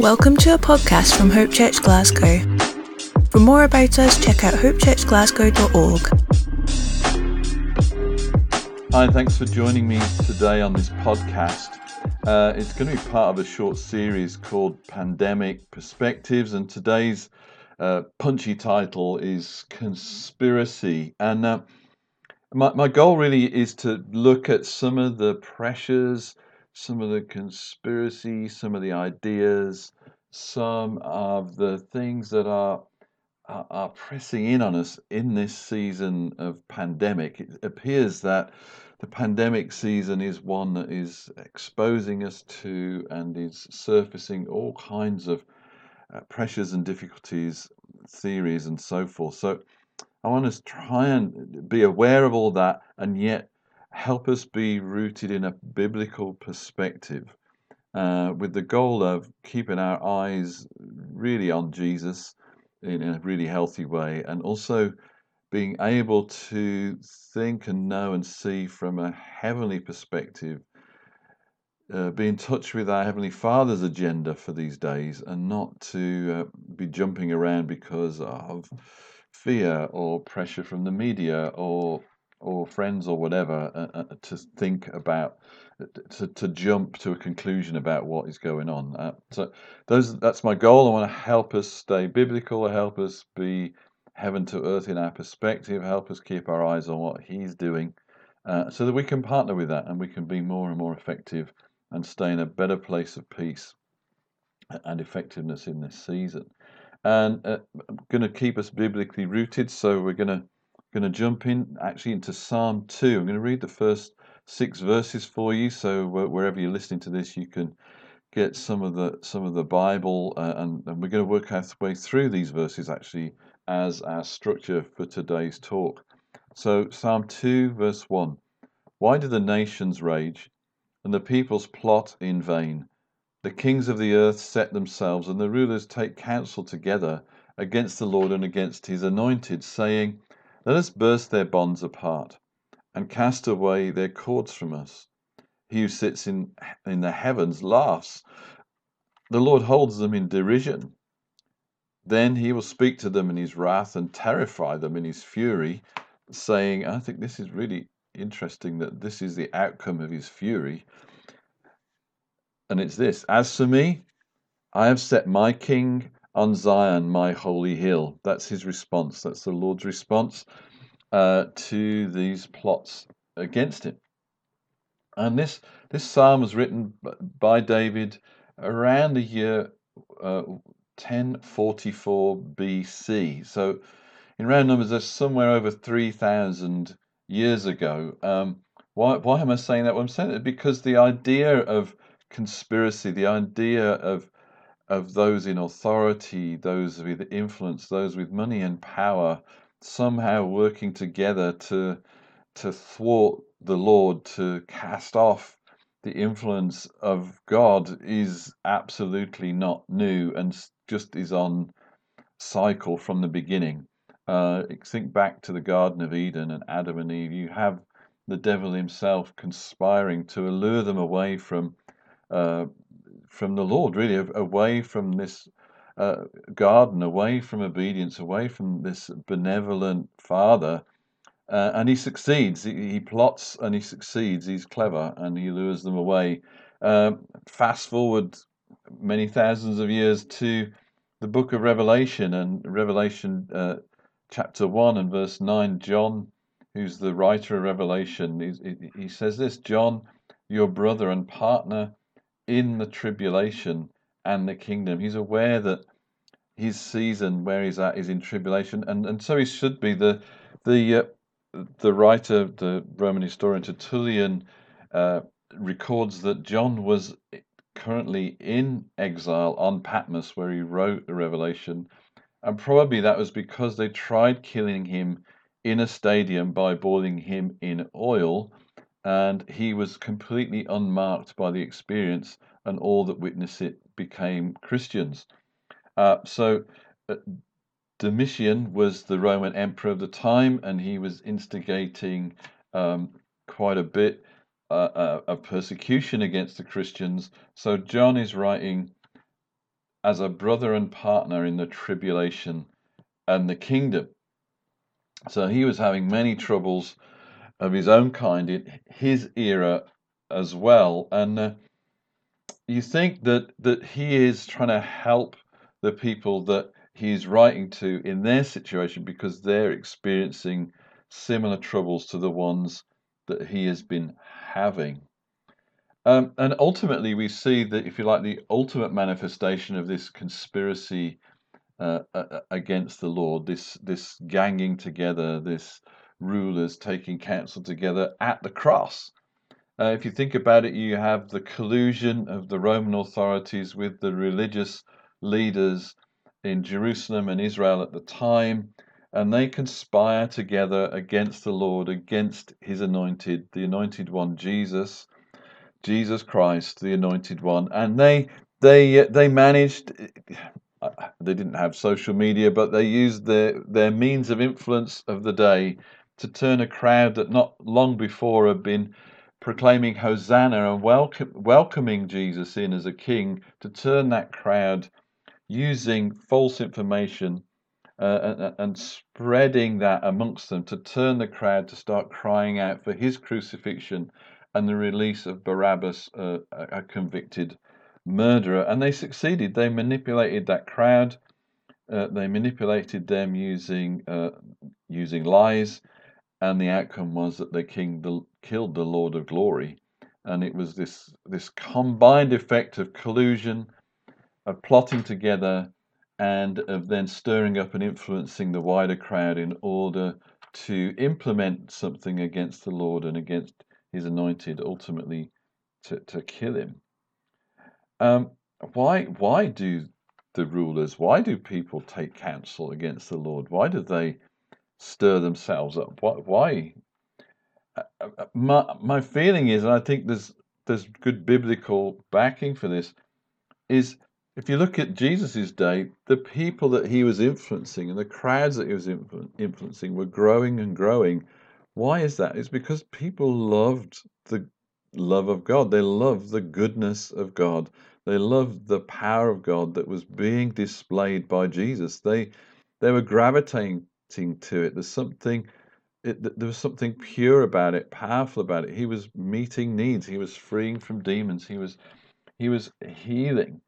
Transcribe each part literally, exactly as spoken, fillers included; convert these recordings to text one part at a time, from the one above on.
Welcome to a podcast from Hope Church Glasgow. For more about us, check out hope church glasgow dot org. Hi, thanks for joining me today on this podcast. Uh, it's going to be part of a short series called Pandemic Perspectives, and today's uh, punchy title is Conspiracy. And uh, my, my goal really is to look at some of the pressures, some of the conspiracy, some of the ideas, some of the things that are, are are pressing in on us in this season of pandemic. It appears that the pandemic season is one that is exposing us to and is surfacing all kinds of uh, pressures and difficulties, theories and so forth. So I want us to try and be aware of all that and yet help us be rooted in a biblical perspective uh, with the goal of keeping our eyes really on Jesus in a really healthy way, and also being able to think and know and see from a heavenly perspective, uh, be in touch with our Heavenly Father's agenda for these days and not to uh, be jumping around because of fear or pressure from the media or or friends or whatever, uh, uh, to think about, to, to jump to a conclusion about what is going on. Uh, so those that's my goal. I want to help us stay biblical, help us be heaven to earth in our perspective, help us keep our eyes on what He's doing, uh, so that we can partner with that and we can be more and more effective and stay in a better place of peace and effectiveness in this season. And uh, I'm going to keep us biblically rooted, so we're going to Going to jump in actually into Psalm two. I'm going to read the first six verses for you. So wherever you're listening to this, you can get some of the some of the Bible, uh, and, and we're going to work our way through these verses actually as our structure for today's talk. So Psalm two, verse one: Why do the nations rage, and the peoples plot in vain? The kings of the earth set themselves, and the rulers take counsel together against the Lord and against His anointed, saying, Let us burst their bonds apart and cast away their cords from us. He who sits in, in the heavens laughs. The Lord holds them in derision. Then He will speak to them in His wrath and terrify them in His fury, saying, I think this is really interesting that this is the outcome of His fury. And it's this: As for me, I have set my king on Zion, my holy hill. That's His response. That's the Lord's response uh, to these plots against Him. And this this psalm was written by David around the year uh, ten forty-four B C. So in round numbers, that's somewhere over three thousand years ago. Um, why why am I saying that? Well, I'm saying that because the idea of conspiracy, the idea of of those in authority, those with influence, those with money and power, somehow working together to to thwart the Lord, to cast off the influence of God, is absolutely not new and just is on cycle from the beginning. Uh, think back to the Garden of Eden and Adam and Eve. You have the devil himself conspiring to allure them away from uh, from the Lord, really, away from this uh, garden, away from obedience, away from this benevolent Father. Uh, and he succeeds. He, he plots and he succeeds. He's clever and he lures them away. Uh, fast forward many thousands of years to the book of Revelation, and Revelation uh, chapter one and verse nine. John, who's the writer of Revelation, he, he says this: John, your brother and partner in the tribulation and the kingdom. He's aware that his season, where he's at, is in tribulation, and and so he should be. The the uh, the writer, the Roman historian Tertullian, uh, records that John was currently in exile on Patmos, where he wrote the Revelation, and probably that was because they tried killing him in a stadium by boiling him in oil. And he was completely unmarked by the experience, and all that witnessed it became Christians. Uh, so uh, Domitian was the Roman emperor of the time, and he was instigating um, quite a bit uh, uh, of persecution against the Christians. So John is writing as a brother and partner in the tribulation and the kingdom. So he was having many troubles of his own kind in his era as well. And uh, you think that, that he is trying to help the people that he's writing to in their situation, because they're experiencing similar troubles to the ones that he has been having. Um, and ultimately, we see that, if you like, the ultimate manifestation of this conspiracy uh, uh, against the Lord, this this ganging together, this rulers taking counsel together at the cross. Uh, if you think about it, you have the collusion of the Roman authorities with the religious leaders in Jerusalem and Israel at the time, and they conspire together against the Lord, against his anointed, the anointed one, Jesus, Jesus Christ, the anointed one. And they they they managed, they didn't have social media, but they used their, their means of influence of the day to turn a crowd that not long before had been proclaiming Hosanna and welcome, welcoming Jesus in as a king, to turn that crowd using false information uh, and, and spreading that amongst them, to turn the crowd to start crying out for his crucifixion and the release of Barabbas, uh, a convicted murderer. And they succeeded. They manipulated that crowd. Uh, they manipulated them using uh, using lies, and the outcome was that the king the, killed the Lord of glory. And it was this this combined effect of collusion, of plotting together, and of then stirring up and influencing the wider crowd in order to implement something against the Lord and against his anointed, ultimately to, to kill him. Um, why why do the rulers, why do people take counsel against the Lord? Why do they stir themselves up? Why? why? My, my feeling is, and I think there's there's good biblical backing for this, is if you look at Jesus's day, the people that he was influencing and the crowds that he was influ- influencing were growing and growing. Why is that? It's because people loved the love of God. They loved the goodness of God. They loved the power of God that was being displayed by Jesus. They they were gravitating to it. There's something it, there was something pure about it, powerful about it. He was meeting needs. He was freeing from demons. He was he was healing.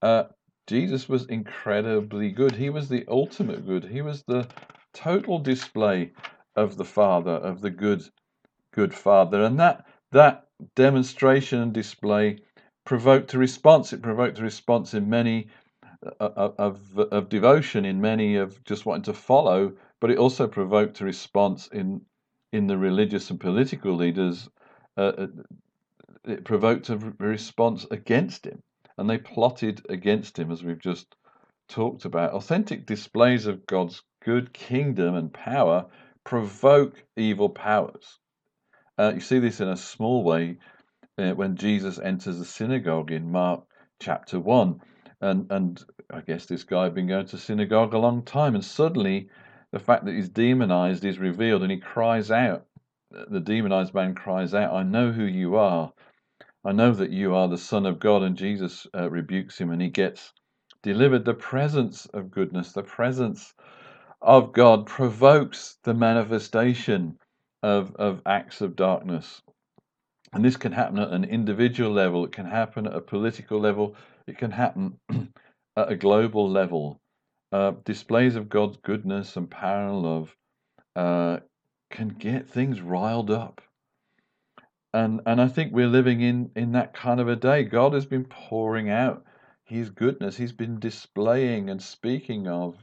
Uh, Jesus was incredibly good. He was the ultimate good. He was the total display of the Father, of the good, good Father. And that that demonstration and display provoked a response. It provoked a response in many uh, of of devotion, in many of just wanting to follow, but it also provoked a response in in the religious and political leaders. Uh, it provoked a response against him, and they plotted against him, as we've just talked about. Authentic displays of God's good kingdom and power provoke evil powers. Uh, you see this in a small way uh, when Jesus enters the synagogue in Mark chapter one. And and I guess this guy had been going to synagogue a long time, and suddenly the fact that he's demonized is revealed, and he cries out. The demonized man cries out, "I know who you are. I know that you are the Son of God." And Jesus uh, rebukes him, and he gets delivered. The presence of goodness, the presence of God provokes the manifestation of, of acts of darkness. And this can happen at an individual level. It can happen at a political level. It can happen at a global level. Uh, displays of God's goodness and power and love uh, can get things riled up. And and I think we're living in, in that kind of a day. God has been pouring out his goodness. He's been displaying and speaking of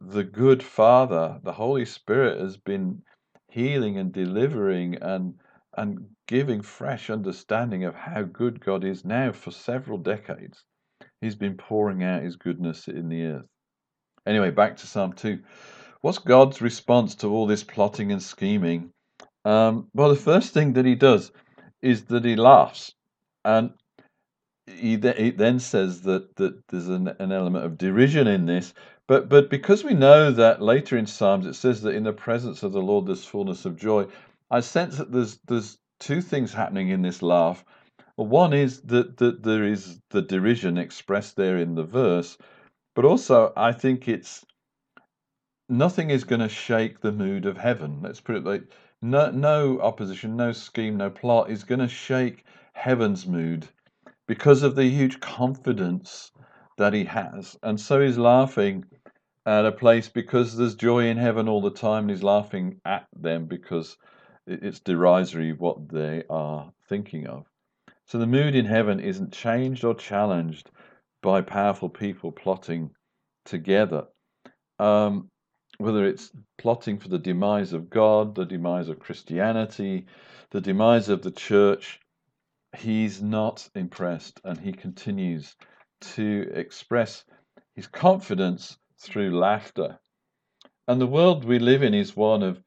the good Father. The Holy Spirit has been healing and delivering and and giving fresh understanding of how good God is now for several decades. He's been pouring out his goodness in the earth. Anyway, back to Psalm two. What's God's response to all this plotting and scheming? Um, well, the first thing that he does is that he laughs. And he, th- he then says that, that there's an, an element of derision in this. But but because we know that later in Psalms it says that in the presence of the Lord there's fullness of joy, I sense that there's there's two things happening in this laugh. One is that, that there is the derision expressed there in the verse, but also I think it's nothing is going to shake the mood of heaven. Let's put it like no, no opposition, no scheme, no plot is going to shake heaven's mood because of the huge confidence that he has. And so he's laughing at a place because there's joy in heaven all the time, and he's laughing at them because it's derisory what they are thinking of. So the mood in heaven isn't changed or challenged by powerful people plotting together. Um, whether it's plotting for the demise of God, the demise of Christianity, the demise of the church, he's not impressed, and he continues to express his confidence through laughter. And the world we live in is one of,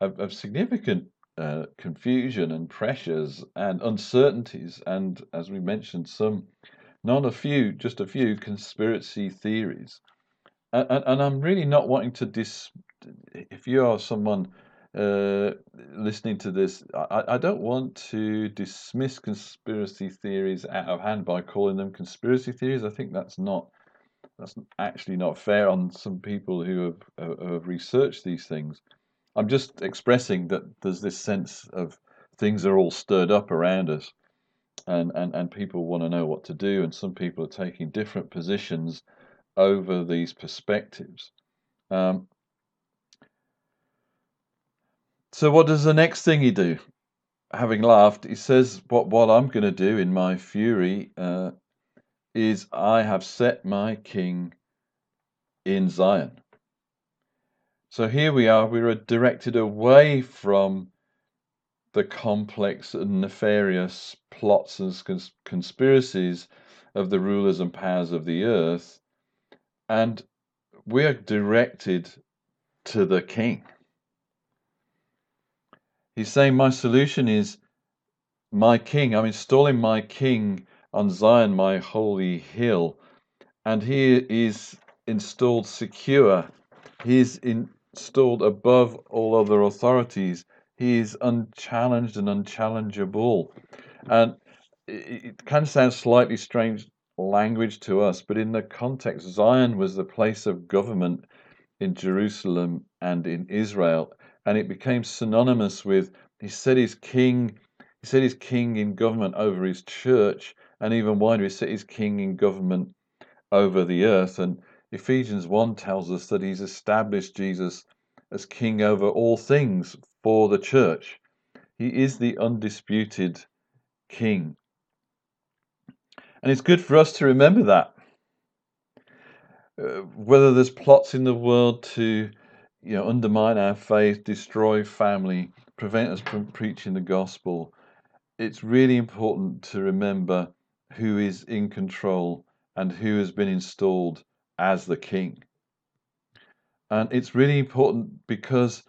of, of significant Uh, confusion and pressures and uncertainties, and as we mentioned, some, not a few, just a few conspiracy theories. And, and, and I'm really not wanting to dis. If you are someone uh, listening to this, I, I don't want to dismiss conspiracy theories out of hand by calling them conspiracy theories. I think that's not that's actually not fair on some people who have, who have researched these things. I'm just expressing that there's this sense of things are all stirred up around us, and, and, and people want to know what to do, and some people are taking different positions over these perspectives. Um, so what does the next thing he do? Having laughed, he says, what, what I'm going to do in my fury uh, is I have set my king in Zion. So here we are, we are directed away from the complex and nefarious plots and cons- conspiracies of the rulers and powers of the earth, and we are directed to the king. He's saying, my solution is my king. I'm installing my king on Zion, my holy hill, and he is installed secure. He is in Installed above all other authorities. He is unchallenged and unchallengeable. And it kind of sounds slightly strange language to us, but in the context, Zion was the place of government in Jerusalem and in Israel, and it became synonymous with, he set his king, he set his king in government over his church, and even wider, he set his king in government over the earth. And Ephesians one tells us that he's established Jesus as king over all things for the church. He is the undisputed king. And it's good for us to remember that. Uh, whether there's plots in the world to, you know, undermine our faith, destroy family, prevent us from preaching the gospel, it's really important to remember who is in control and who has been installed as the king. And it's really important because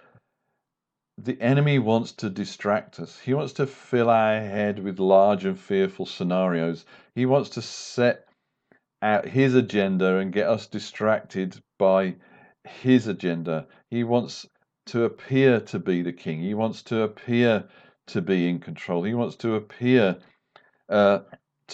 the enemy wants to distract us. He wants to fill our head with large and fearful scenarios. He wants to set out his agenda and get us distracted by his agenda. He wants to appear to be the king. He wants to appear to be in control. He wants to appear uh,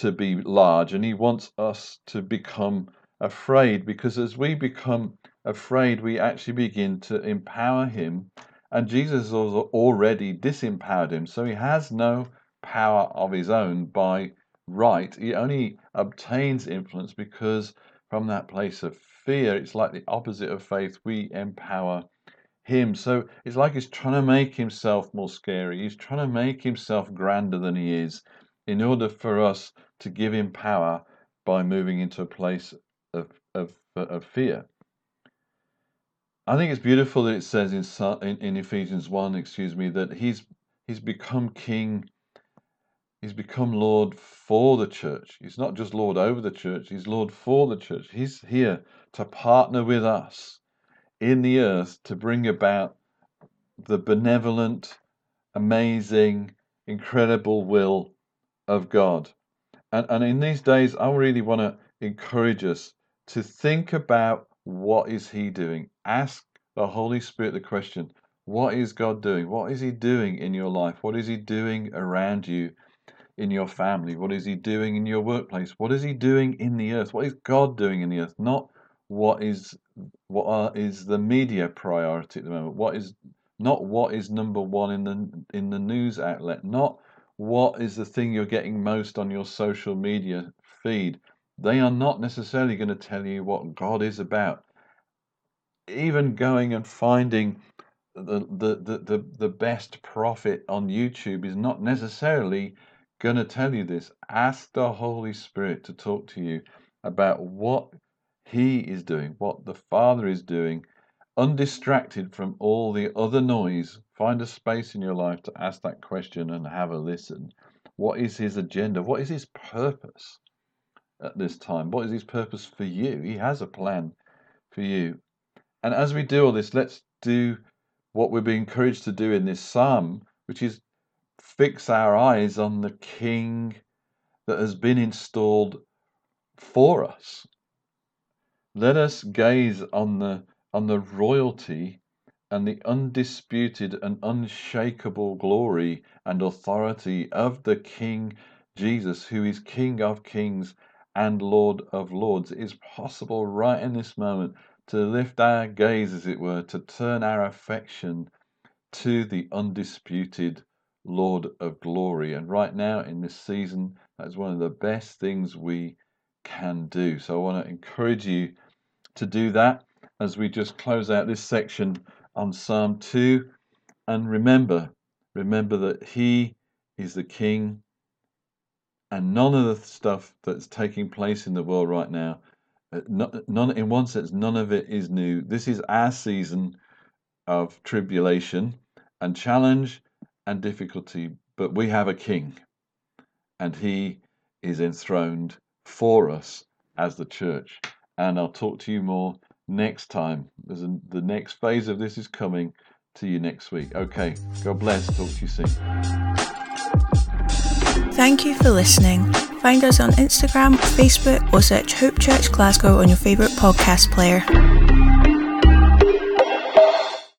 to be large, and he wants us to become afraid, because as we become afraid, we actually begin to empower him, and Jesus has already disempowered him, so he has no power of his own by right. He only obtains influence because from that place of fear, it's like the opposite of faith, we empower him. So it's like he's trying to make himself more scary, he's trying to make himself grander than he is in order for us to give him power by moving into a place Of, of of fear. I think it's beautiful that it says in in, in Ephesians one, excuse me, that he's he's become king. He's become Lord for the church. He's not just Lord over the church. He's Lord for the church. He's here to partner with us in the earth to bring about the benevolent, amazing, incredible will of God. And and in these days, I really want to encourage us to think about what is he doing. Ask the Holy Spirit the question, what is God doing? What is he doing in your life? What is he doing around you? in your family? What is he doing in your workplace? What is he doing in the earth? What is God doing in the earth? Not what is what are, is the media priority at the moment. What is not what is number one in the in the news outlet. Not what is the thing you're getting most on your social media feed. They are not necessarily going to tell you what God is about. Even going and finding the the the, the, the best prophet on YouTube is not necessarily going to tell you this. Ask the Holy Spirit to talk to you about what he is doing, what the Father is doing, undistracted from all the other noise. Find a space in your life to ask that question and have a listen. What is his agenda? What is his purpose at this time? What is his purpose for you? He has a plan for you. And as we do all this, let's do what we're being encouraged to do in this psalm, which is fix our eyes on the King that has been installed for us. Let us gaze on the on the royalty and the undisputed and unshakable glory and authority of the King Jesus, who is King of Kings and Lord of Lords. It is possible right in this moment to lift our gaze, as it were, to turn our affection to the undisputed Lord of Glory. And right now in this season, that's one of the best things we can do. So I want to encourage you to do that as we just close out this section on Psalm two. And remember, remember that he is the King, and none of the stuff that's taking place in the world right now, none, in one sense, none of it is new. This is our season of tribulation and challenge and difficulty, but we have a King, and he is enthroned for us as the church. And I'll talk to you more next time. There's a, the next phase of this is coming to you next week. Okay, God bless. Talk to you soon. Thank you for listening. Find us on Instagram, Facebook, or search Hope Church Glasgow on your favourite podcast player.